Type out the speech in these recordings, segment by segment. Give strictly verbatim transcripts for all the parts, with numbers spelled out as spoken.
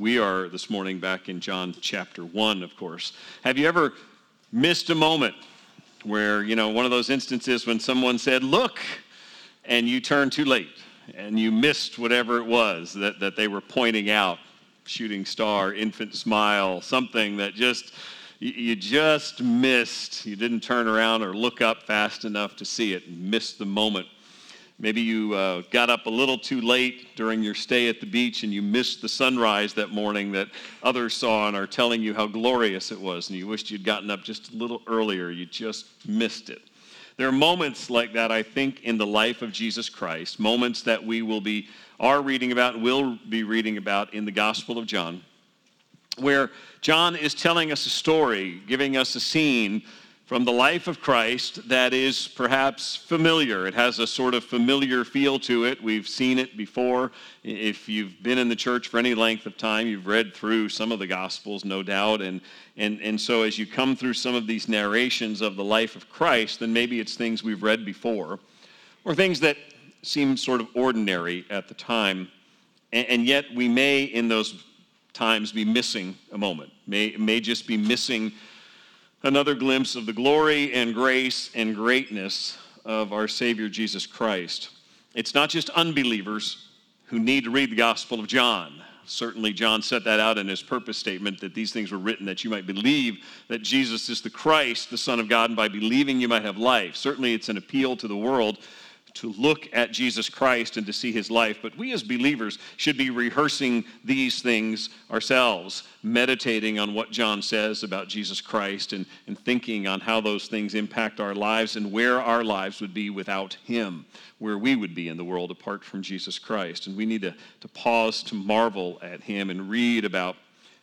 We are this morning back in John chapter one, of course. Have you ever missed a moment where, you know, one of those instances when someone said, look, and you turned too late and you missed whatever it was that, that they were pointing out, shooting star, infant smile, something that just, you just missed. You didn't turn around or look up fast enough to see it and missed the moment. Maybe you uh, got up a little too late during your stay at the beach and you missed the sunrise that morning that others saw and are telling you how glorious it was, and you wished you'd gotten up just a little earlier. You just missed it. There are moments like that, I think, in the life of Jesus Christ, moments that we will be, are reading about, and will be reading about in the Gospel of John, where John is telling us a story, giving us a scene from the life of Christ that is perhaps familiar. It has a sort of familiar feel to it. We've seen it before. If you've been in the church for any length of time, you've read through some of the Gospels, no doubt. And, and, and so as you come through some of these narrations of the life of Christ, then maybe it's things we've read before or things that seem sort of ordinary at the time. And, and yet we may, in those times, be missing a moment, may, may just be missing another glimpse of the glory and grace and greatness of our Savior Jesus Christ. It's not just unbelievers who need to read the Gospel of John. Certainly John set that out in his purpose statement, that these things were written that you might believe that Jesus is the Christ, the Son of God, and by believing you might have life. Certainly it's an appeal to the world to look at Jesus Christ and to see his life. But we as believers should be rehearsing these things ourselves, meditating on what John says about Jesus Christ and, and thinking on how those things impact our lives and where our lives would be without him, where we would be in the world apart from Jesus Christ. And we need to, to pause to marvel at him and read about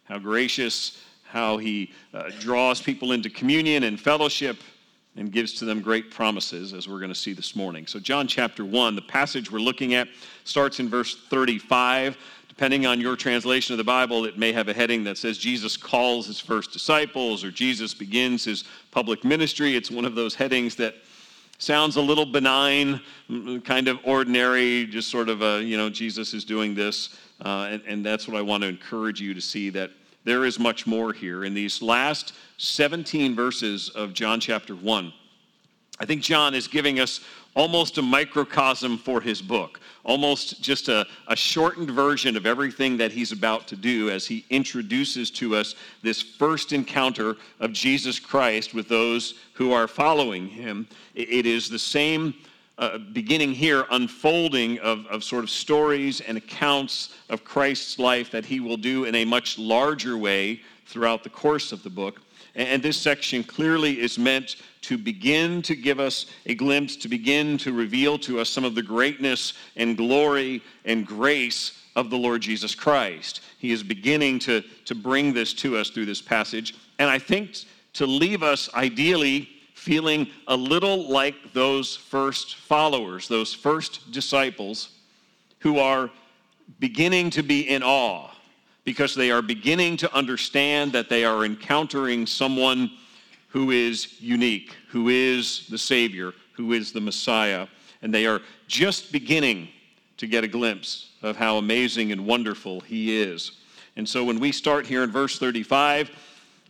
how gracious, how he uh, draws people into communion and fellowship and gives to them great promises, as we're going to see this morning. So John chapter one, the passage we're looking at, starts in verse thirty-five. Depending on your translation of the Bible, it may have a heading that says Jesus calls his first disciples, or Jesus begins his public ministry. It's one of those headings that sounds a little benign, kind of ordinary, just sort of a, you know, Jesus is doing this. Uh, and, and that's what I want to encourage you to see, that there is much more here. In these last seventeen verses of John chapter one, I think John is giving us almost a microcosm for his book, almost just a, a shortened version of everything that he's about to do as he introduces to us this first encounter of Jesus Christ with those who are following him. It is the same Uh, beginning here, unfolding of, of sort of stories and accounts of Christ's life that he will do in a much larger way throughout the course of the book. And, and this section clearly is meant to begin to give us a glimpse, to begin to reveal to us some of the greatness and glory and grace of the Lord Jesus Christ. He is beginning to, to bring this to us through this passage, and I think to leave us ideally feeling a little like those first followers, those first disciples who are beginning to be in awe because they are beginning to understand that they are encountering someone who is unique, who is the Savior, who is the Messiah, and they are just beginning to get a glimpse of how amazing and wonderful he is. And so when we start here in verse thirty-five,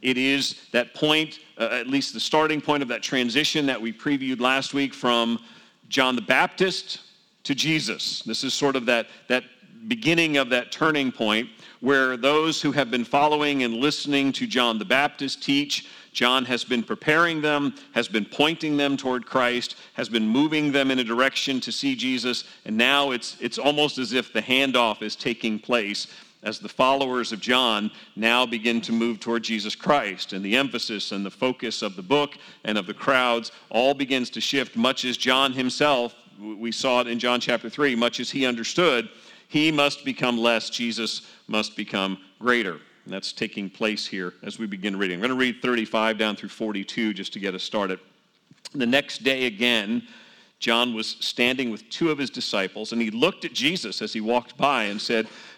it is that point, uh, at least the starting point of that transition that we previewed last week from John the Baptist to Jesus. This is sort of that, that beginning of that turning point where those who have been following and listening to John the Baptist teach, John has been preparing them, has been pointing them toward Christ, has been moving them in a direction to see Jesus, and now it's it's almost as if the handoff is taking place as the followers of John now begin to move toward Jesus Christ, and the emphasis and the focus of the book and of the crowds all begins to shift, much as John himself, we saw it in John chapter three, much as he understood, he must become less, Jesus must become greater. And that's taking place here as we begin reading. We're going to read thirty-five down through forty-two just to get us started. The next day again, John was standing with two of his disciples, and he looked at Jesus as he walked by and said,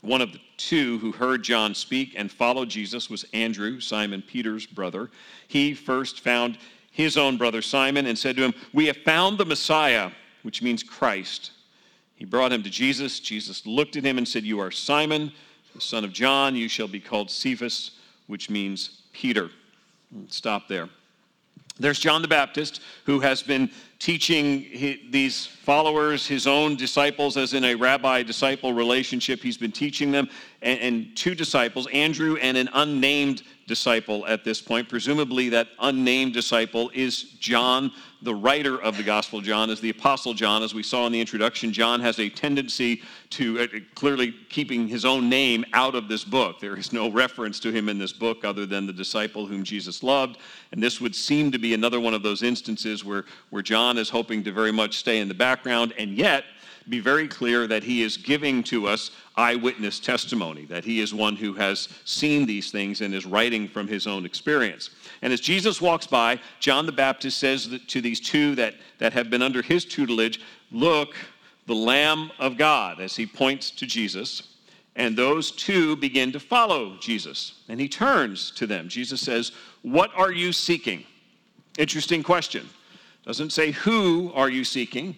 One of the two who heard John speak and followed Jesus was Andrew, Simon Peter's brother. He first found his own brother Simon and said to him, "We have found the Messiah," which means Christ. He brought him to Jesus. Jesus looked at him and said, "You are Simon, the son of John. You shall be called Cephas," which means Peter. Stop there. There's John the Baptist, who has been teaching these followers, his own disciples, as in a rabbi-disciple relationship. He's been teaching them, and, and two disciples, Andrew and an unnamed disciple at this point. Presumably that unnamed disciple is John, the writer of the Gospel of John, is the Apostle John. As we saw in the introduction, John has a tendency to uh, clearly keeping his own name out of this book. There is no reference to him in this book other than the disciple whom Jesus loved, and this would seem to be another one of those instances where, where John is is hoping to very much stay in the background and yet be very clear that he is giving to us eyewitness testimony, that he is one who has seen these things and is writing from his own experience. And as Jesus walks by, John the Baptist says that to these two that, that have been under his tutelage, "Look, the Lamb of God," as he points to Jesus. And those two begin to follow Jesus. And he turns to them. Jesus says, "What are you seeking?" Interesting question. Doesn't say, "Who are you seeking?"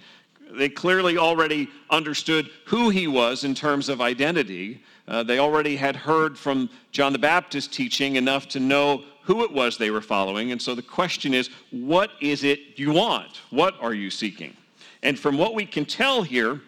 They clearly already understood who he was in terms of identity. Uh, they already had heard from John the Baptist teaching enough to know who it was they were following. And so the question is, what is it you want? What are you seeking? And from what we can tell here,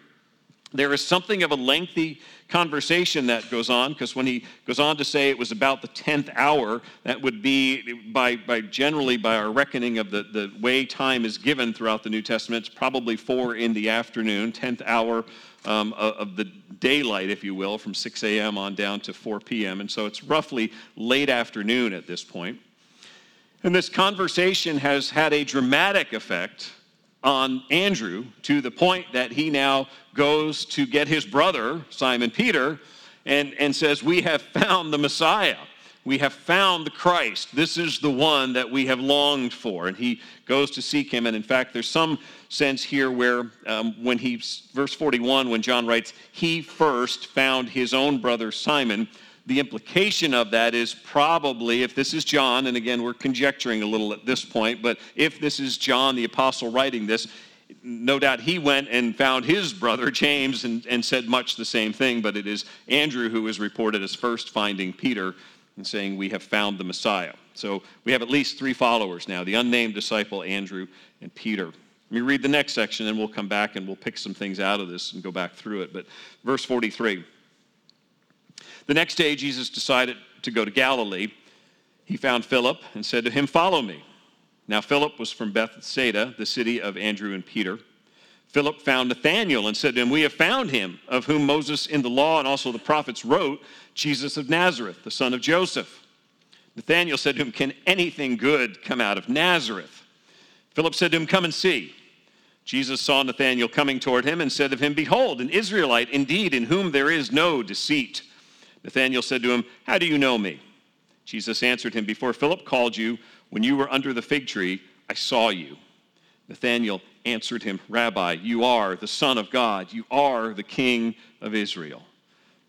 there is something of a lengthy conversation that goes on, because when he goes on to say it was about the tenth hour, that would be, by, by generally by our reckoning of the, the way time is given throughout the New Testament, it's probably four in the afternoon, tenth hour um, of the daylight, if you will, from six a.m. on down to four p.m., and so it's roughly late afternoon at this point. And this conversation has had a dramatic effect on Andrew, to the point that he now goes to get his brother, Simon Peter, and, and says, "We have found the Messiah. We have found the Christ. This is the one that we have longed for." And he goes to seek him. And in fact, there's some sense here where um, when he, verse forty-one, when John writes, "He first found his own brother Simon," the implication of that is probably, if this is John, and again, we're conjecturing a little at this point, but if this is John the Apostle writing this, no doubt he went and found his brother James and, and said much the same thing, but it is Andrew who is reported as first finding Peter and saying, "We have found the Messiah." So we have at least three followers now, the unnamed disciple, Andrew, and Peter. Let me read the next section, and we'll come back and we'll pick some things out of this and go back through it. But verse forty-three. The next day, Jesus decided to go to Galilee. He found Philip and said to him, "Follow me." Now, Philip was from Bethsaida, the city of Andrew and Peter. Philip found Nathanael and said to him, "We have found him, of whom Moses in the law and also the prophets wrote, Jesus of Nazareth, the son of Joseph." Nathanael said to him, "Can anything good come out of Nazareth?" Philip said to him, "Come and see." Jesus saw Nathanael coming toward him and said of him, "Behold, an Israelite indeed, in whom there is no deceit." Nathanael said to him, "How do you know me?" Jesus answered him, "Before Philip called you, when you were under the fig tree, I saw you." Nathanael answered him, "Rabbi, you are the Son of God. You are the King of Israel."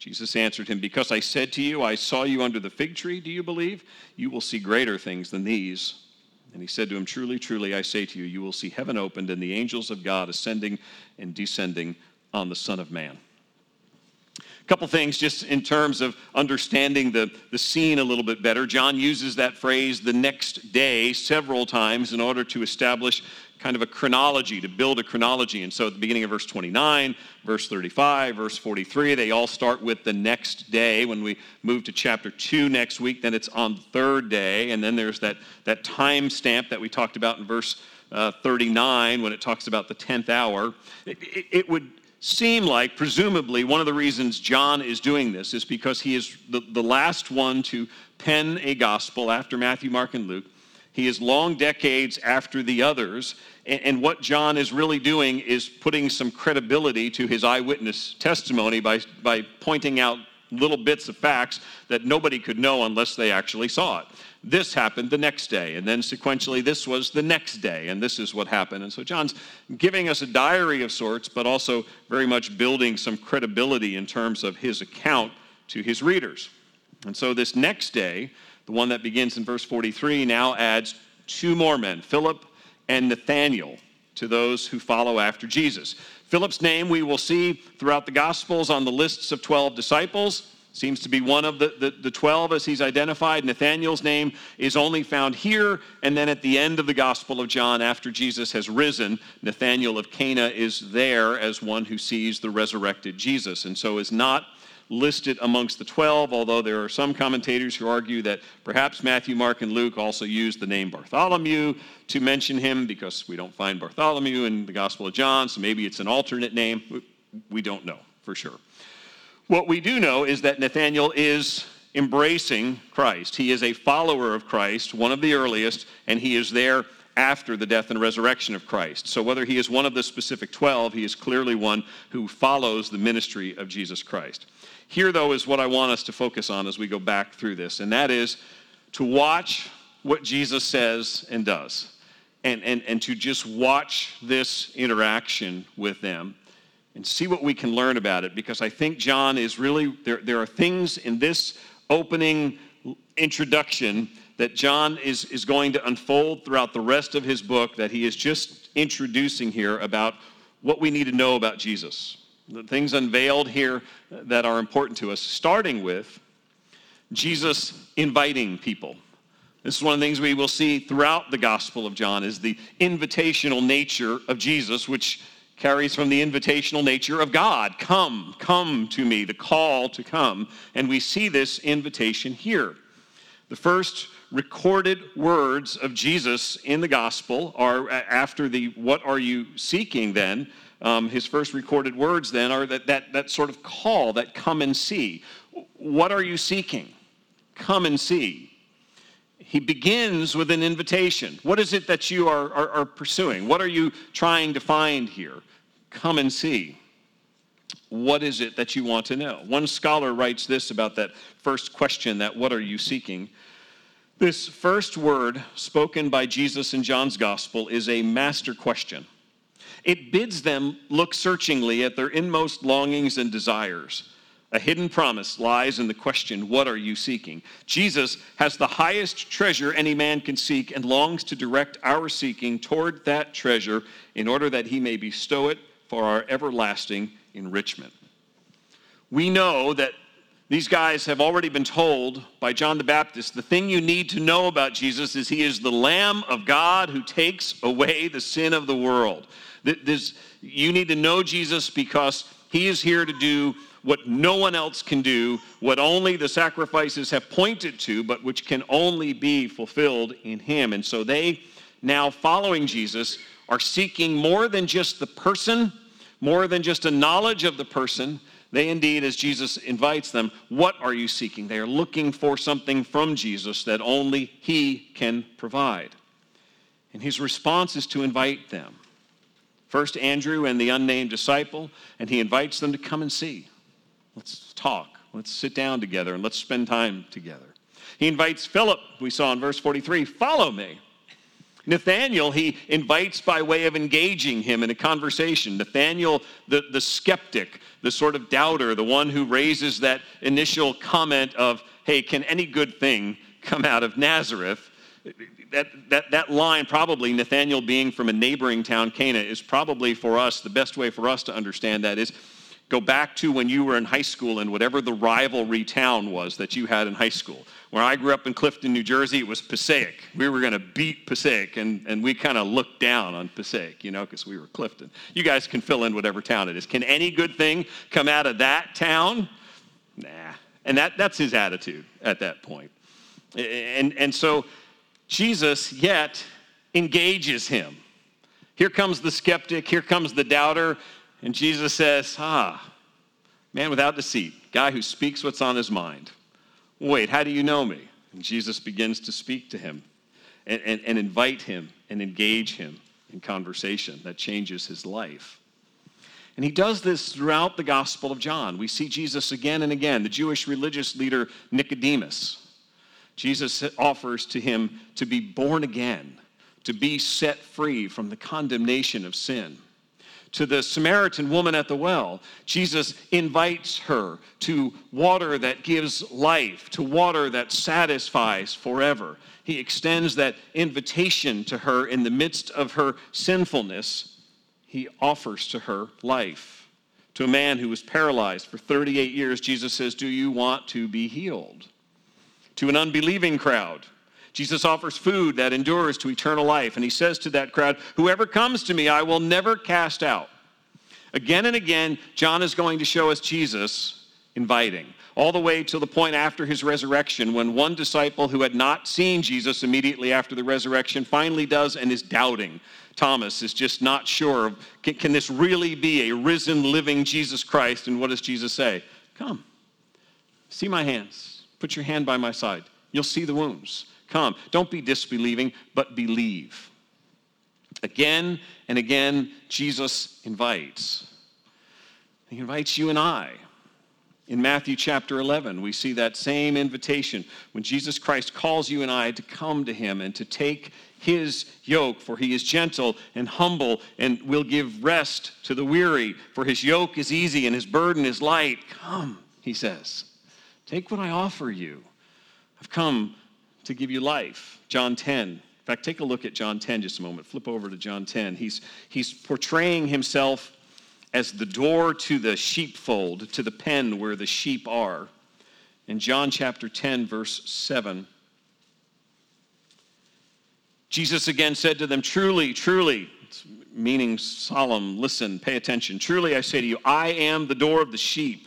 Jesus answered him, "Because I said to you, I saw you under the fig tree, do you believe? You will see greater things than these." And he said to him, "Truly, truly, I say to you, you will see heaven opened and the angels of God ascending and descending on the Son of Man." Couple things just in terms of understanding the, the scene a little bit better. John uses that phrase, "the next day," several times in order to establish kind of a chronology, to build a chronology. And so at the beginning of verse twenty-nine, verse thirty-five, verse forty-three, they all start with "the next day." When we move to chapter two next week, then it's "on the third day." And then there's that, that time stamp that we talked about in verse uh, thirty-nine when it talks about the tenth hour. It, it, it would seem like, presumably, one of the reasons John is doing this is because he is the, the last one to pen a gospel after Matthew, Mark, and Luke. He is long decades after the others, and, and what John is really doing is putting some credibility to his eyewitness testimony by, by pointing out little bits of facts that nobody could know unless they actually saw it. This happened the next day, and then sequentially this was the next day, and this is what happened. And so John's giving us a diary of sorts, but also very much building some credibility in terms of his account to his readers. And so this next day, the one that begins in verse forty-three, now adds two more men, Philip and Nathanael, to those who follow after Jesus. Philip's name we will see throughout the Gospels on the lists of twelve disciples. Seems to be one of the, the, the twelve as he's identified. Nathanael's name is only found here, and then at the end of the Gospel of John, after Jesus has risen, Nathanael of Cana is there as one who sees the resurrected Jesus, and so is not listed amongst the twelve, although there are some commentators who argue that perhaps Matthew, Mark, and Luke also used the name Bartholomew to mention him, because we don't find Bartholomew in the Gospel of John, so maybe it's an alternate name. We don't know for sure. What we do know is that Nathanael is embracing Christ. He is a follower of Christ, one of the earliest, and he is there after the death and resurrection of Christ. So whether he is one of the specific twelve, he is clearly one who follows the ministry of Jesus Christ. Here, though, is what I want us to focus on as we go back through this, and that is to watch what Jesus says and does, and, and, and to just watch this interaction with them and see what we can learn about it, because I think John is really, there, there are things in this opening introduction that John is, is going to unfold throughout the rest of his book that he is just introducing here about what we need to know about Jesus. The things unveiled here that are important to us, starting with Jesus inviting people. This is one of the things we will see throughout the Gospel of John is the invitational nature of Jesus, which carries from the invitational nature of God. Come, come to me, the call to come. And we see this invitation here. The first recorded words of Jesus in the Gospel are after the, what are you seeking then? Um, his first recorded words then are that, that that sort of call, that come and see. What are you seeking? Come and see. He begins with an invitation. What is it that you are, are, are pursuing? What are you trying to find here? Come and see. What is it that you want to know? One scholar writes this about that first question, that what are you seeking? This first word spoken by Jesus in John's Gospel is a master question. It bids them look searchingly at their inmost longings and desires. A hidden promise lies in the question, what are you seeking? Jesus has the highest treasure any man can seek and longs to direct our seeking toward that treasure in order that he may bestow it for our everlasting enrichment. We know that these guys have already been told by John the Baptist, the thing you need to know about Jesus is he is the Lamb of God who takes away the sin of the world. This, you need to know Jesus because he is here to do what no one else can do, what only the sacrifices have pointed to, but which can only be fulfilled in him. And so they, now following Jesus, are seeking more than just the person, more than just a knowledge of the person. They indeed, as Jesus invites them, what are you seeking? They are looking for something from Jesus that only he can provide. And his response is to invite them. First, Andrew and the unnamed disciple, and he invites them to come and see. Let's talk. Let's sit down together, and let's spend time together. He invites Philip, we saw in verse forty-three, follow me. Nathanael, he invites by way of engaging him in a conversation. Nathanael, the, the skeptic, the sort of doubter, the one who raises that initial comment of, hey, can any good thing come out of Nazareth? That, that, that line, probably Nathanael being from a neighboring town, Cana, is probably for us, the best way for us to understand that is go back to when you were in high school and whatever the rivalry town was that you had in high school. Where I grew up in Clifton, New Jersey, it was Passaic. We were going to beat Passaic, and, and we kind of looked down on Passaic, you know, because we were Clifton. You guys can fill in whatever town it is. Can any good thing come out of that town? Nah. And that, that's his attitude at that point. And, and so Jesus yet engages him. Here comes the skeptic. Here comes the doubter. And Jesus says, ah, man without deceit, guy who speaks what's on his mind. Wait, how do you know me? And Jesus begins to speak to him and, and, and invite him and engage him in conversation that changes his life. And he does this throughout the Gospel of John. We see Jesus again and again, the Jewish religious leader Nicodemus. Jesus offers to him to be born again, to be set free from the condemnation of sin. To the Samaritan woman at the well, Jesus invites her to water that gives life, to water that satisfies forever. He extends that invitation to her in the midst of her sinfulness. He offers to her life. To a man who was paralyzed for thirty-eight years, Jesus says, "Do you want to be healed?" To an unbelieving crowd, Jesus offers food that endures to eternal life. And he says to that crowd, "Whoever comes to me, I will never cast out." Again and again, John is going to show us Jesus inviting, all the way to the point after his resurrection when one disciple who had not seen Jesus immediately after the resurrection finally does and is doubting. Thomas is just not sure, can, can this really be a risen, living Jesus Christ? And what does Jesus say? "Come, see my hands. Put your hand by my side. You'll see the wounds. Come. Don't be disbelieving, but believe." Again and again, Jesus invites. He invites you and I. In Matthew chapter eleven, we see that same invitation when Jesus Christ calls you and I to come to him and to take his yoke, for he is gentle and humble and will give rest to the weary, for his yoke is easy and his burden is light. "Come," he says. "Take what I offer you. I've come to give you life." John ten. In fact, take a look at John ten just a moment. Flip over to John ten. He's, he's portraying himself as the door to the sheepfold, to the pen where the sheep are. In John chapter ten, verse seven, Jesus again said to them, "Truly, truly," meaning solemn, listen, pay attention. "Truly, I say to you, I am the door of the sheep.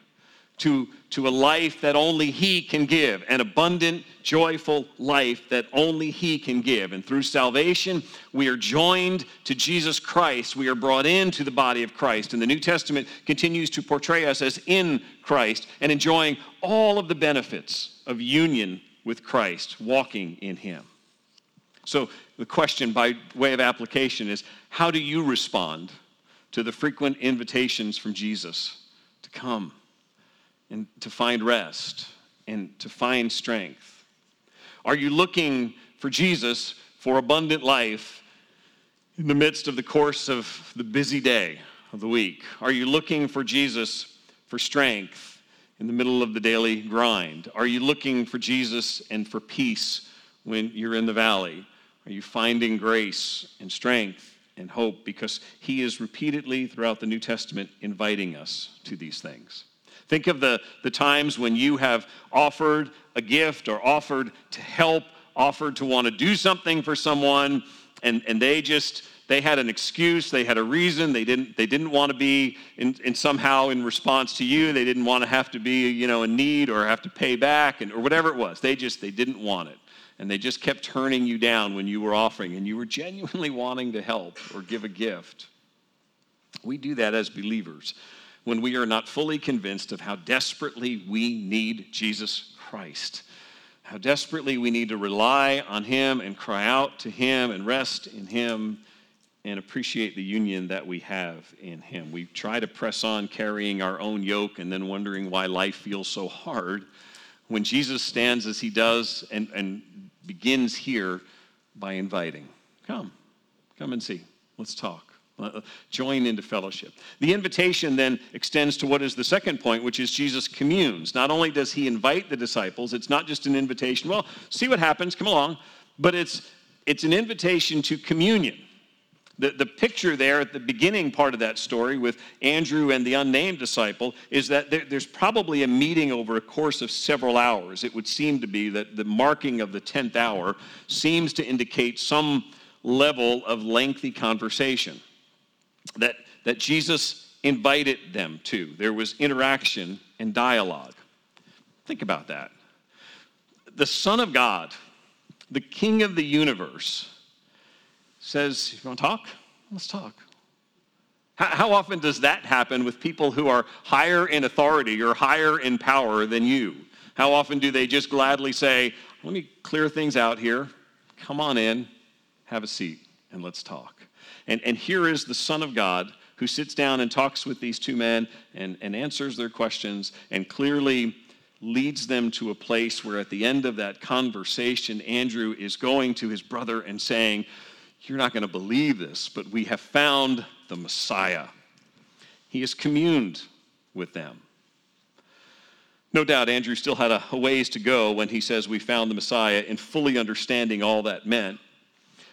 to, to a life that only he can give, an abundant, joyful life that only he can give. And through salvation, we are joined to Jesus Christ. We are brought into the body of Christ. And the New Testament continues to portray us as in Christ and enjoying all of the benefits of union with Christ, walking in him. So the question by way of application is, how do you respond to the frequent invitations from Jesus to come and to find rest, and to find strength? Are you looking for Jesus for abundant life in the midst of the course of the busy day of the week? Are you looking for Jesus for strength in the middle of the daily grind? Are you looking for Jesus and for peace when you're in the valley? Are you finding grace and strength and hope? Because he is repeatedly throughout the New Testament inviting us to these things. Think of the, the times when you have offered a gift or offered to help, offered to want to do something for someone, and, and they just, they had an excuse, they had a reason, they didn't they didn't want to be in, in somehow in response to you, they didn't want to have to be, you know, in need or have to pay back, and or whatever it was. They just, they didn't want it. And they just kept turning you down when you were offering, and you were genuinely wanting to help or give a gift. We do that as believers when we are not fully convinced of how desperately we need Jesus Christ, how desperately we need to rely on him and cry out to him and rest in him and appreciate the union that we have in him. We try to press on carrying our own yoke and then wondering why life feels so hard when Jesus stands as he does and, and begins here by inviting. Come, come and see. Let's talk. Join into fellowship. The invitation then extends to what is the second point, which is Jesus communes. Not only does he invite the disciples, it's not just an invitation, well, see what happens, come along, but it's it's an invitation to communion. The, the picture there at the beginning part of that story with Andrew and the unnamed disciple is that there, there's probably a meeting over a course of several hours. It would seem to be that the marking of the tenth hour seems to indicate some level of lengthy conversation that that Jesus invited them to. There was interaction and dialogue. Think about that. The Son of God, the king of the universe, says, "You want to talk? Let's talk." How often does that happen with people who are higher in authority or higher in power than you? How often do they just gladly say, "Let me clear things out here. Come on in, have a seat, and let's talk." And, and here is the Son of God who sits down and talks with these two men and, and answers their questions and clearly leads them to a place where at the end of that conversation, Andrew is going to his brother and saying, "You're not going to believe this, but we have found the Messiah." He has communed with them. No doubt Andrew still had a ways to go when he says we found the Messiah in fully understanding all that meant.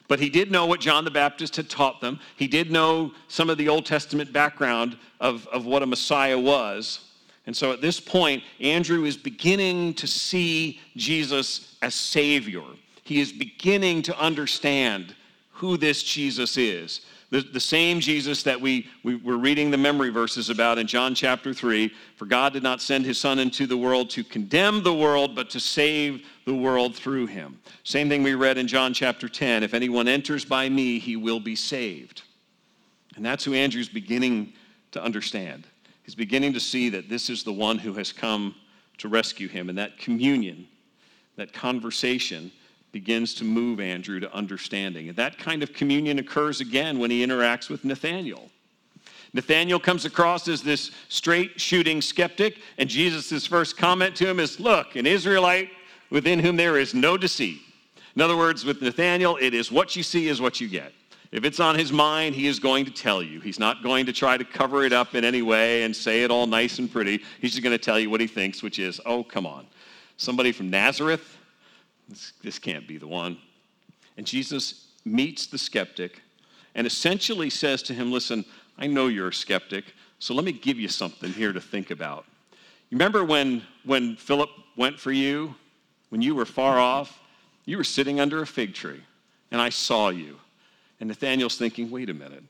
But he did know what John the Baptist had taught them. He did know some of the Old Testament background of, of what a Messiah was. And so at this point, Andrew is beginning to see Jesus as Savior. He is beginning to understand who this Jesus is. The, the same Jesus that we, we were reading the memory verses about in John chapter three. For God did not send his Son into the world to condemn the world, but to save the world through him. Same thing we read in John chapter ten. If anyone enters by me, he will be saved. And that's who Andrew's beginning to understand. He's beginning to see that this is the one who has come to rescue him. And that communion, that conversation, begins to move Andrew to understanding. And that kind of communion occurs again when he interacts with Nathanael. Nathanael comes across as this straight-shooting skeptic, and Jesus' first comment to him is, "Look, an Israelite within whom there is no deceit." In other words, with Nathanael, it is what you see is what you get. If it's on his mind, he is going to tell you. He's not going to try to cover it up in any way and say it all nice and pretty. He's just going to tell you what he thinks, which is, "Oh, come on, somebody from Nazareth? This, this can't be the one." And Jesus meets the skeptic and essentially says to him, "Listen, I know you're a skeptic, so let me give you something here to think about. You remember when, when Philip went for you, when you were far off, you were sitting under a fig tree, and I saw you." And Nathanael's thinking, "Wait a minute.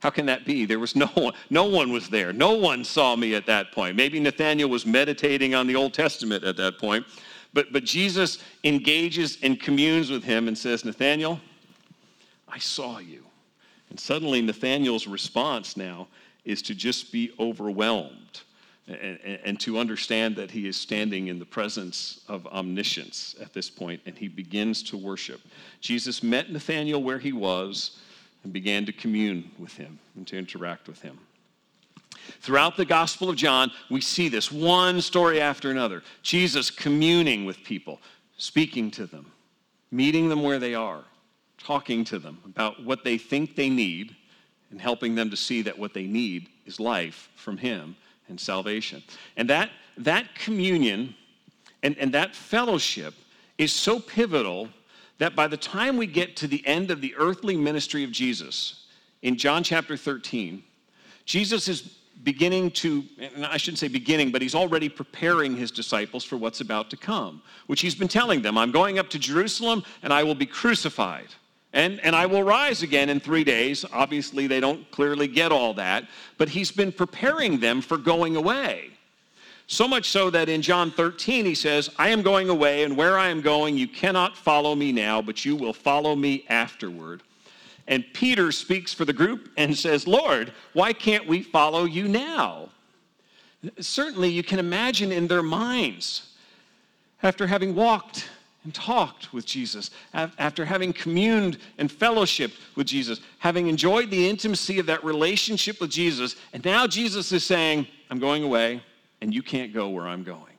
How can that be? There was no one. No one was there. No one saw me at that point." Maybe Nathanael was meditating on the Old Testament at that point. But, but Jesus engages and communes with him and says, "Nathanael, I saw you." And suddenly Nathanael's response now is to just be overwhelmed and, and to understand that he is standing in the presence of omniscience at this point, and he begins to worship. Jesus met Nathanael where he was and began to commune with him and to interact with him. Throughout the Gospel of John, we see this one story after another. Jesus communing with people, speaking to them, meeting them where they are, talking to them about what they think they need, and helping them to see that what they need is life from him and salvation. And that, that communion and, and that fellowship is so pivotal that by the time we get to the end of the earthly ministry of Jesus, in John chapter thirteen, Jesus is beginning to, and I shouldn't say beginning, but he's already preparing his disciples for what's about to come, which he's been telling them. "I'm going up to Jerusalem, and I will be crucified, and, and I will rise again in three days. Obviously, they don't clearly get all that, but he's been preparing them for going away. So much so that in John thirteen, he says, "I am going away, and where I am going, you cannot follow me now, but you will follow me afterward." And Peter speaks for the group and says, "Lord, why can't we follow you now?" Certainly you can imagine in their minds, after having walked and talked with Jesus, after having communed and fellowshiped with Jesus, having enjoyed the intimacy of that relationship with Jesus, and now Jesus is saying, "I'm going away, and you can't go where I'm going."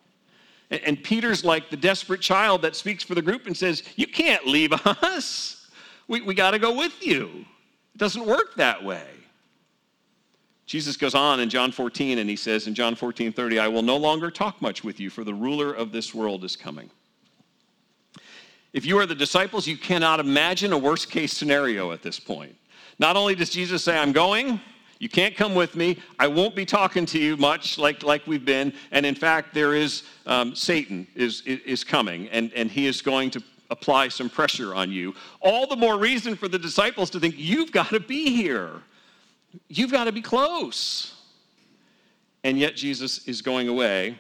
And Peter's like the desperate child that speaks for the group and says, "You can't leave us. We, we got to go with you. It doesn't work that way." Jesus goes on in John fourteen, and he says in John fourteen thirty, "I will no longer talk much with you, for the ruler of this world is coming." If you are the disciples, you cannot imagine a worst-case scenario at this point. Not only does Jesus say, "I'm going, you can't come with me, I won't be talking to you much like, like we've been, and in fact, there is um, Satan is, is, is coming, and, and he is going to apply some pressure on you," all the more reason for the disciples to think, "You've got to be here. You've got to be close." And yet Jesus is going away,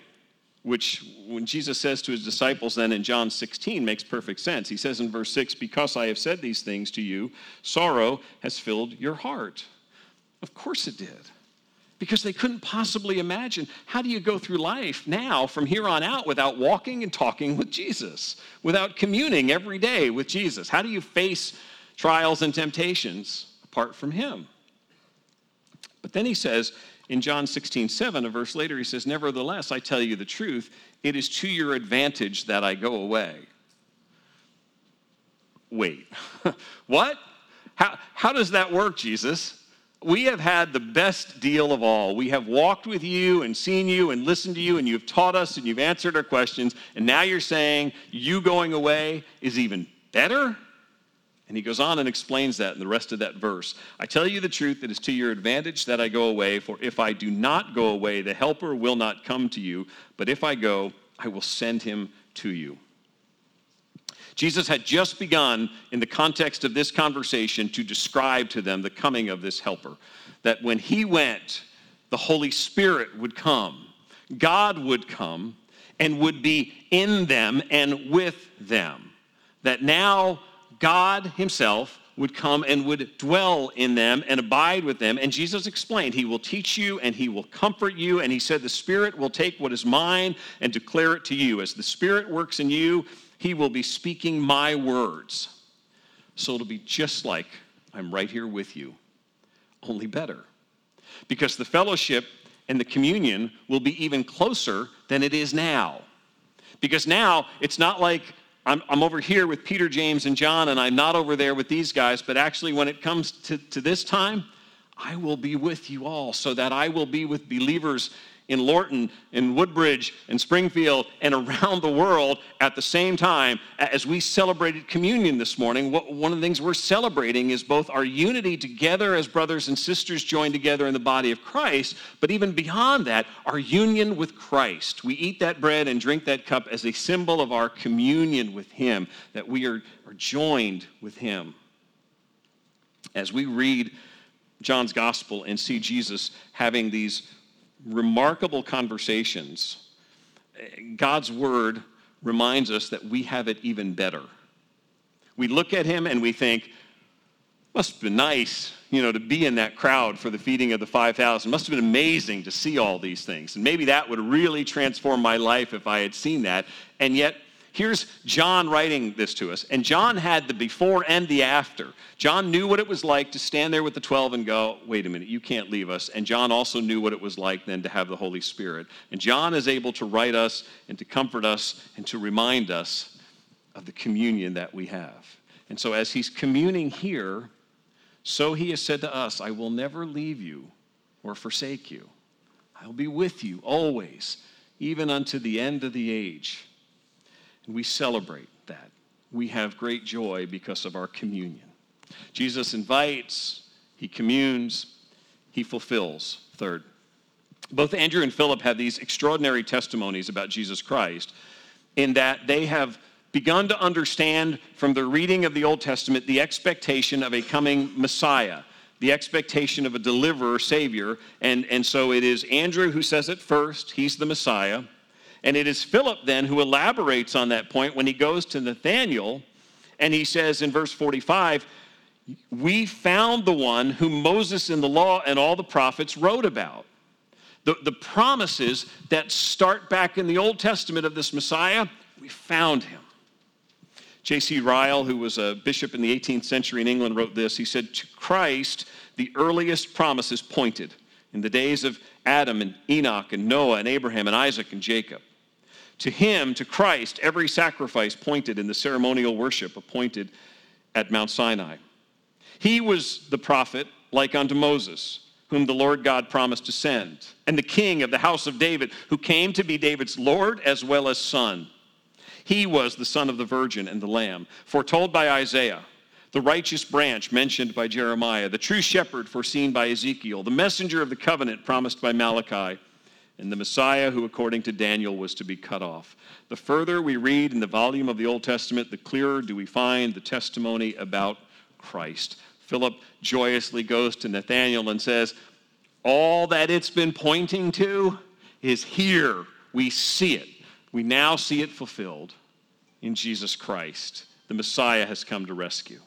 which when Jesus says to his disciples then in John sixteen makes perfect sense. He says in verse six, because I have said these things to you, sorrow has filled your heart. Of course it did. Because they couldn't possibly imagine, how do you go through life now from here on out without walking and talking with Jesus, without communing every day with Jesus? How do you face trials and temptations apart from him? But then he says in John sixteen, seven, a verse later, he says, nevertheless, I tell you the truth, it is to your advantage that I go away. Wait, what? How, how does that work, Jesus? We have had the best deal of all. We have walked with you and seen you and listened to you, and you've taught us and you've answered our questions, and now you're saying you going away is even better? And he goes on and explains that in the rest of that verse. I tell you the truth, it is to your advantage that I go away, for if I do not go away, the helper will not come to you, but if I go, I will send him to you. Jesus had just begun, in the context of this conversation, to describe to them the coming of this helper, that when he went, the Holy Spirit would come, God would come, and would be in them and with them, that now God himself would come and would dwell in them and abide with them. And Jesus explained, he will teach you and he will comfort you. And he said, the Spirit will take what is mine and declare it to you. As the Spirit works in you, he will be speaking my words. So it'll be just like I'm right here with you, only better. Because the fellowship and the communion will be even closer than it is now. Because now it's not like I'm, I'm over here with Peter, James, and John, and I'm not over there with these guys, but actually when it comes to, to this time, I will be with you all, so that I will be with believers in Lorton, in Woodbridge, in Springfield, and around the world at the same time. As we celebrated communion this morning, what, one of the things we're celebrating is both our unity together as brothers and sisters joined together in the body of Christ, but even beyond that, our union with Christ. We eat that bread and drink that cup as a symbol of our communion with him, that we are, are joined with him. As we read John's gospel and see Jesus having these remarkable conversations, God's word reminds us that we have it even better. We look at him and we think, must have been nice, you know, to be in that crowd for the feeding of the five thousand. Must have been amazing to see all these things. And maybe that would really transform my life if I had seen that. And yet, here's John writing this to us. And John had the before and the after. John knew what it was like to stand there with the twelve and go, wait a minute, you can't leave us. And John also knew what it was like then to have the Holy Spirit. And John is able to write us and to comfort us and to remind us of the communion that we have. And so as he's communing here, so he has said to us, I will never leave you or forsake you. I will be with you always, even unto the end of the age. We celebrate that. We have great joy because of our communion. Jesus invites, he communes, he fulfills. Third, both Andrew and Philip have these extraordinary testimonies about Jesus Christ, in that they have begun to understand from their reading of the Old Testament the expectation of a coming Messiah, the expectation of a deliverer, Savior. And, and so it is Andrew who says it first, he's the Messiah. And it is Philip then who elaborates on that point when he goes to Nathanael and he says in verse forty-five, we found the one whom Moses in the law and all the prophets wrote about. The, the promises that start back in the Old Testament of this Messiah, we found him. J C Ryle, who was a bishop in the eighteenth century in England, wrote this. He said, to Christ, the earliest promises pointed in the days of Adam and Enoch and Noah and Abraham and Isaac and Jacob. To him, to Christ, every sacrifice pointed in the ceremonial worship appointed at Mount Sinai. He was the prophet like unto Moses, whom the Lord God promised to send, and the king of the house of David, who came to be David's Lord as well as son. He was the son of the virgin and the lamb, foretold by Isaiah, the righteous branch mentioned by Jeremiah, the true shepherd foreseen by Ezekiel, the messenger of the covenant promised by Malachi, and the Messiah who, according to Daniel, was to be cut off. The further we read in the volume of the Old Testament, the clearer do we find the testimony about Christ. Philip joyously goes to Nathanael and says, all that it's been pointing to is here. We see it. We now see it fulfilled in Jesus Christ. The Messiah has come to rescue.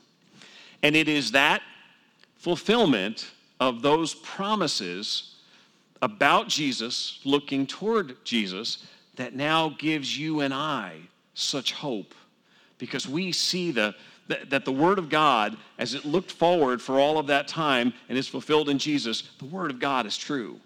And it is that fulfillment of those promises about Jesus, looking toward Jesus, that now gives you and I such hope, because we see the that, that the Word of God, as it looked forward for all of that time and is fulfilled in Jesus, the Word of God is true.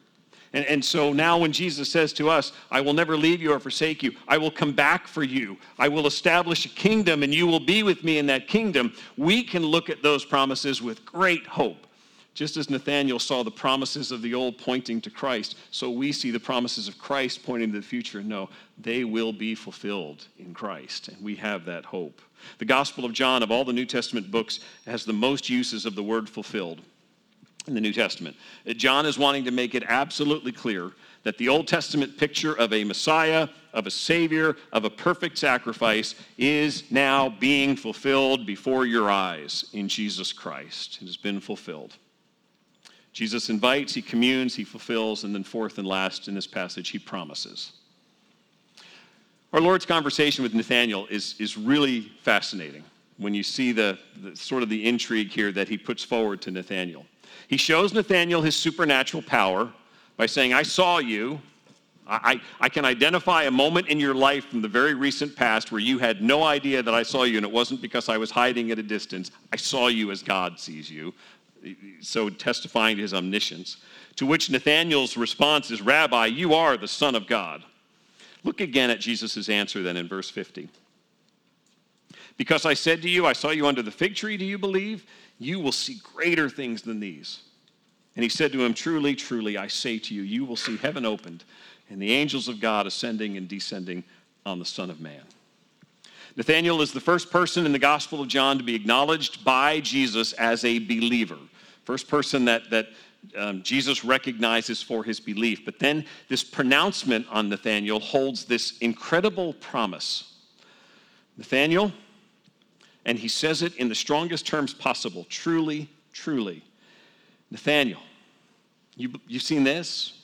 And, and so now when Jesus says to us, I will never leave you or forsake you, I will come back for you, I will establish a kingdom and you will be with me in that kingdom, we can look at those promises with great hope. Just as Nathanael saw the promises of the old pointing to Christ, so we see the promises of Christ pointing to the future and know they will be fulfilled in Christ, and we have that hope. The Gospel of John, of all the New Testament books, has the most uses of the word fulfilled in the New Testament. John is wanting to make it absolutely clear that the Old Testament picture of a Messiah, of a Savior, of a perfect sacrifice is now being fulfilled before your eyes in Jesus Christ. It has been fulfilled. Jesus invites, he communes, he fulfills, and then fourth and last in this passage, he promises. Our Lord's conversation with Nathanael is, is really fascinating when you see the, the sort of the intrigue here that he puts forward to Nathanael. He shows Nathanael his supernatural power by saying, I saw you. I, I, I can identify a moment in your life from the very recent past where you had no idea that I saw you, and it wasn't because I was hiding at a distance. I saw you as God sees you. So testifying to his omniscience, to which Nathanael's response is, Rabbi, you are the Son of God. Look again at Jesus' answer then in verse fifty. Because I said to you, I saw you under the fig tree, do you believe? You will see greater things than these. And he said to him, truly, truly, I say to you, you will see heaven opened and the angels of God ascending and descending on the Son of Man. Nathanael is the first person in the Gospel of John to be acknowledged by Jesus as a believer. First person that, that um, Jesus recognizes for his belief. But then this pronouncement on Nathanael holds this incredible promise. Nathanael, and he says it in the strongest terms possible, truly, truly. Nathanael, you, you've seen this?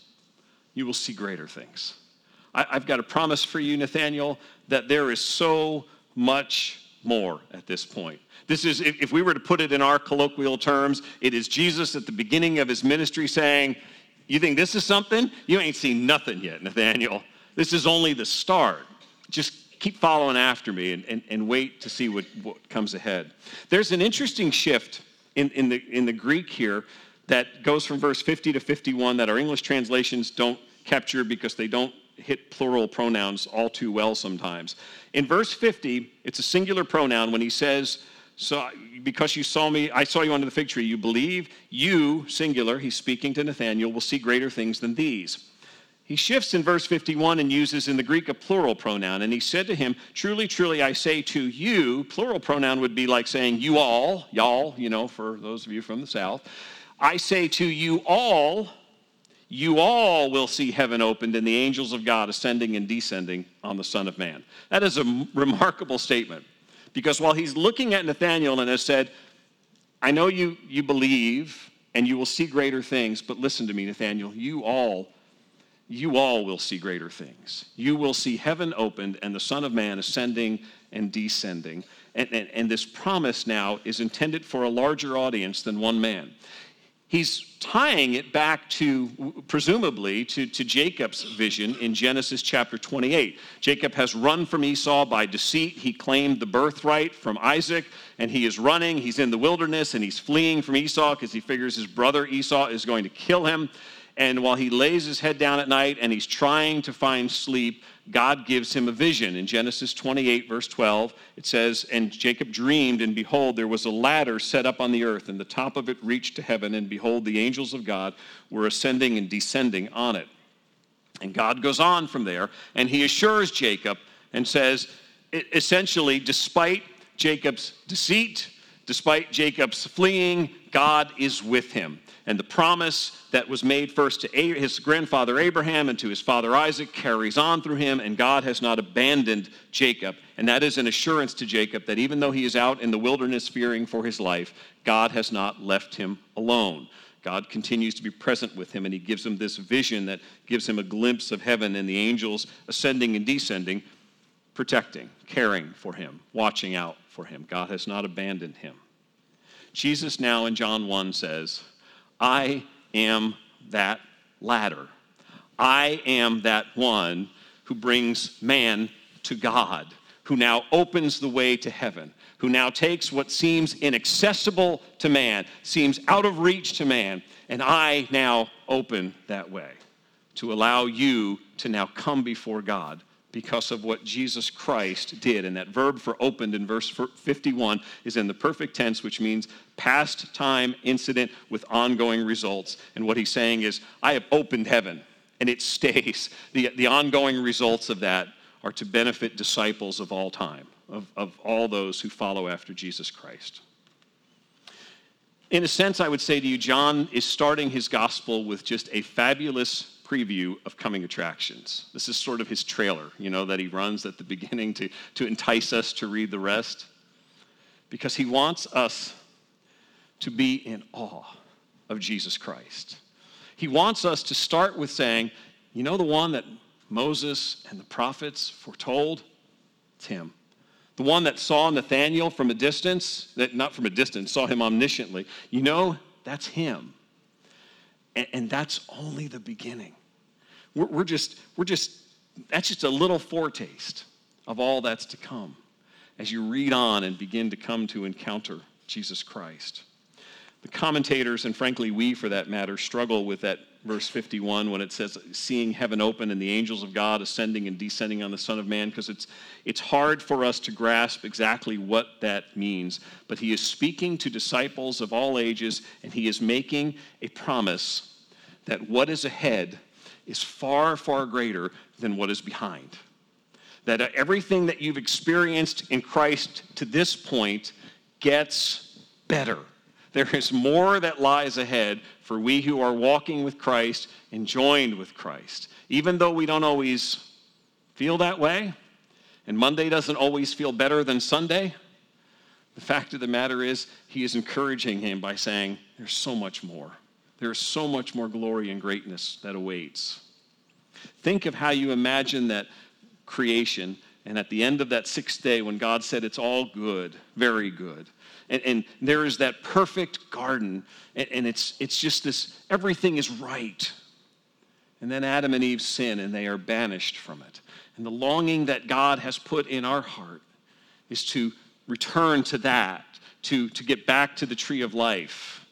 You will see greater things. I, I've got a promise for you, Nathanael, that there is so much more at this point. This is, if we were to put it in our colloquial terms, it is Jesus at the beginning of his ministry saying, you think this is something? You ain't seen nothing yet, Nathanael. This is only the start. Just keep following after me and, and, and wait to see what, what comes ahead. There's an interesting shift in, in, the, in the Greek here that goes from verse fifty to fifty-one that our English translations don't capture because they don't hit plural pronouns all too well sometimes. In verse fifty, it's a singular pronoun when he says, so because you saw me, I saw you under the fig tree, you believe, you, singular, he's speaking to Nathanael, will see greater things than these. He shifts in verse fifty-one and uses in the Greek a plural pronoun, and he said to him, truly, truly, I say to you, plural pronoun would be like saying you all, y'all, you know, for those of you from the South, I say to you all, you all will see heaven opened and the angels of God ascending and descending on the Son of Man. That is a remarkable statement, because while he's looking at Nathanael and has said, I know you, you believe and you will see greater things, but listen to me, Nathanael, you all, you all will see greater things. You will see heaven opened and the Son of Man ascending and descending. And, and, and this promise now is intended for a larger audience than one man. He's tying it back to, presumably, to, to Jacob's vision in Genesis chapter twenty-eight. Jacob has run from Esau by deceit. He claimed the birthright from Isaac, and he is running. He's in the wilderness, and he's fleeing from Esau because he figures his brother Esau is going to kill him. And while he lays his head down at night and he's trying to find sleep, God gives him a vision. In Genesis twenty-eight, verse twelve, it says, and Jacob dreamed, and behold, there was a ladder set up on the earth, and the top of it reached to heaven, and behold, the angels of God were ascending and descending on it. And God goes on from there, and he assures Jacob and says, essentially, despite Jacob's deceit, despite Jacob's fleeing, God is with him. And the promise that was made first to his grandfather Abraham and to his father Isaac carries on through him, and God has not abandoned Jacob. And that is an assurance to Jacob that even though he is out in the wilderness fearing for his life, God has not left him alone. God continues to be present with him, and he gives him this vision that gives him a glimpse of heaven and the angels ascending and descending, protecting, caring for him, watching out for him. God has not abandoned him. Jesus now in John one says, I am that ladder. I am that one who brings man to God, who now opens the way to heaven, who now takes what seems inaccessible to man, seems out of reach to man, and I now open that way to allow you to now come before God because of what Jesus Christ did. And that verb for opened in verse fifty-one is in the perfect tense, which means past time incident with ongoing results. And what he's saying is, I have opened heaven, and it stays. The, the ongoing results of that are to benefit disciples of all time, of, of all those who follow after Jesus Christ. In a sense, I would say to you, John is starting his gospel with just a fabulous preview of coming attractions. This is sort of his trailer, you know, that he runs at the beginning to, to entice us to read the rest, because he wants us to be in awe of Jesus Christ. He wants us to start with saying, you know the one that Moses and the prophets foretold? It's him. The one that saw Nathanael from a distance, that not from a distance, saw him omnisciently. You know, that's him. And, and that's only the beginning. We're, we're just, we're just, that's just a little foretaste of all that's to come as you read on and begin to come to encounter Jesus Christ. The commentators, and frankly we for that matter, struggle with that verse fifty-one when it says, seeing heaven open and the angels of God ascending and descending on the Son of Man, because it's it's hard for us to grasp exactly what that means. But he is speaking to disciples of all ages, and he is making a promise that what is ahead is far, far greater than what is behind. That everything that you've experienced in Christ to this point gets better. There is more that lies ahead for we who are walking with Christ and joined with Christ. Even though we don't always feel that way, and Monday doesn't always feel better than Sunday, the fact of the matter is he is encouraging him by saying, there's so much more. There is so much more glory and greatness that awaits. Think of how you imagine that creation, and at the end of that sixth day when God said it's all good, very good, And, and there is that perfect garden, and, and it's it's just this, everything is right. And then Adam and Eve sin, and they are banished from it. And the longing that God has put in our heart is to return to that, to, to get back to the tree of life.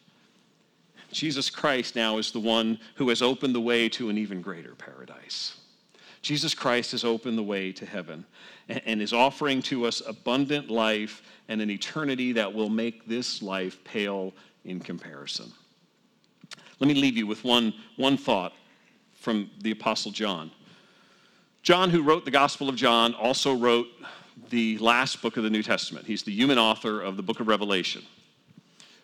Jesus Christ now is the one who has opened the way to an even greater paradise. Jesus Christ has opened the way to heaven and, and is offering to us abundant life and an eternity that will make this life pale in comparison. Let me leave you with one, one thought from the Apostle John. John, who wrote the Gospel of John, also wrote the last book of the New Testament. He's the human author of the book of Revelation.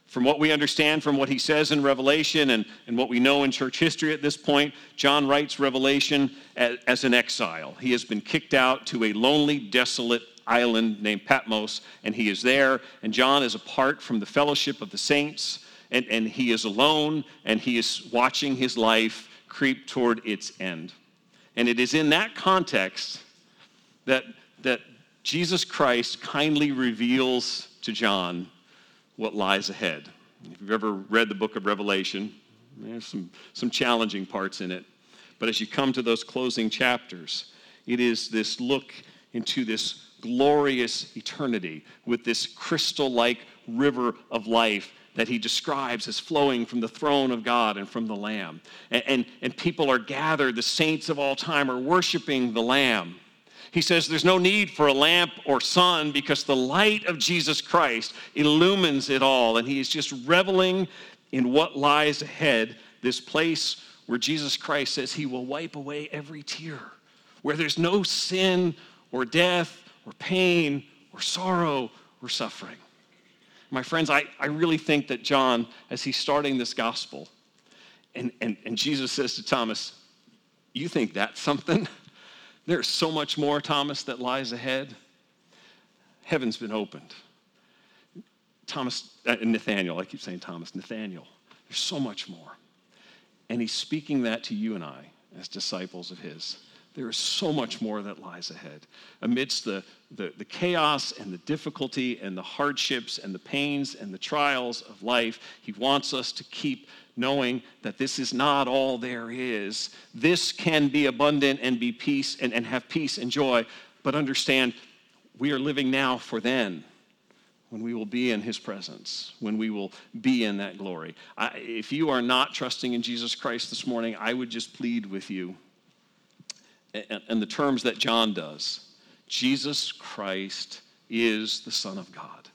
From what we understand from what he says in Revelation and, and what we know in church history at this point, John writes Revelation as, as an exile. He has been kicked out to a lonely, desolate island named Patmos, and he is there, and John is apart from the fellowship of the saints, and, and he is alone, and he is watching his life creep toward its end. And it is in that context that, that Jesus Christ kindly reveals to John what lies ahead. If you've ever read the book of Revelation, there's some, some challenging parts in it, but as you come to those closing chapters, it is this look into this glorious eternity with this crystal-like river of life that he describes as flowing from the throne of God and from the Lamb. And, and, and people are gathered, the saints of all time are worshiping the Lamb. He says there's no need for a lamp or sun because the light of Jesus Christ illumines it all, and he is just reveling in what lies ahead, this place where Jesus Christ says he will wipe away every tear, where there's no sin or death or pain, or sorrow, or suffering. My friends, I, I really think that John, as he's starting this gospel, and, and, and Jesus says to Thomas, you think that's something? There's so much more, Thomas, that lies ahead. Heaven's been opened. Thomas, uh, Nathanael, I keep saying Thomas, Nathanael. There's so much more. And he's speaking that to you and I as disciples of his. There is so much more that lies ahead. Amidst the, the, the chaos and the difficulty and the hardships and the pains and the trials of life, he wants us to keep knowing that this is not all there is. This can be abundant and be peace and, and have peace and joy, but understand we are living now for then, when we will be in his presence, when we will be in that glory. I, if you are not trusting in Jesus Christ this morning, I would just plead with you. And the terms that John does. Jesus Christ is the Son of God.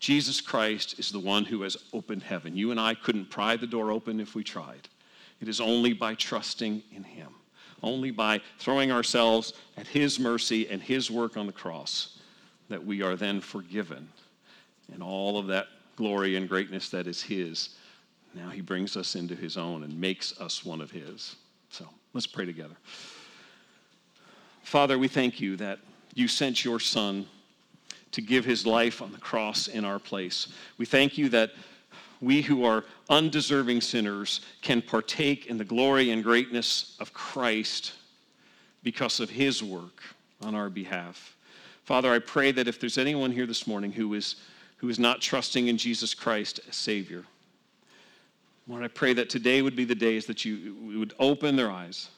Jesus Christ is the one who has opened heaven. You and I couldn't pry the door open if we tried. It is only by trusting in him, only by throwing ourselves at his mercy and his work on the cross, that we are then forgiven. And all of that glory and greatness that is his, now he brings us into his own and makes us one of his. So let's pray together. Father, we thank you that you sent your Son to give his life on the cross in our place. We thank you that we who are undeserving sinners can partake in the glory and greatness of Christ because of his work on our behalf. Father, I pray that if there's anyone here this morning who is who is not trusting in Jesus Christ as Savior, Lord, I pray that today would be the days that you would open their eyes,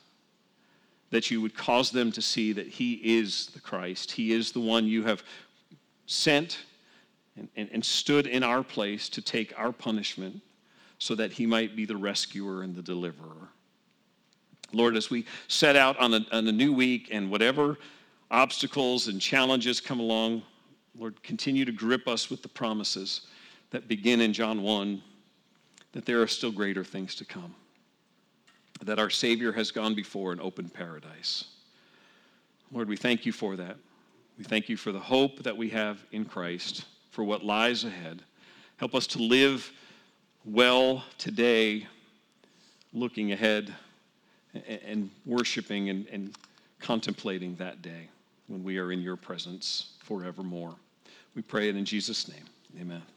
that you would cause them to see that he is the Christ. He is the one you have sent and, and, and stood in our place to take our punishment so that he might be the rescuer and the deliverer. Lord, as we set out on a, on a new week and whatever obstacles and challenges come along, Lord, continue to grip us with the promises that begin in John one, that there are still greater things to come, that our Savior has gone before and opened paradise. Lord, we thank you for that. We thank you for the hope that we have in Christ, for what lies ahead. Help us to live well today, looking ahead and worshiping and, and contemplating that day when we are in your presence forevermore. We pray it in Jesus' name. Amen.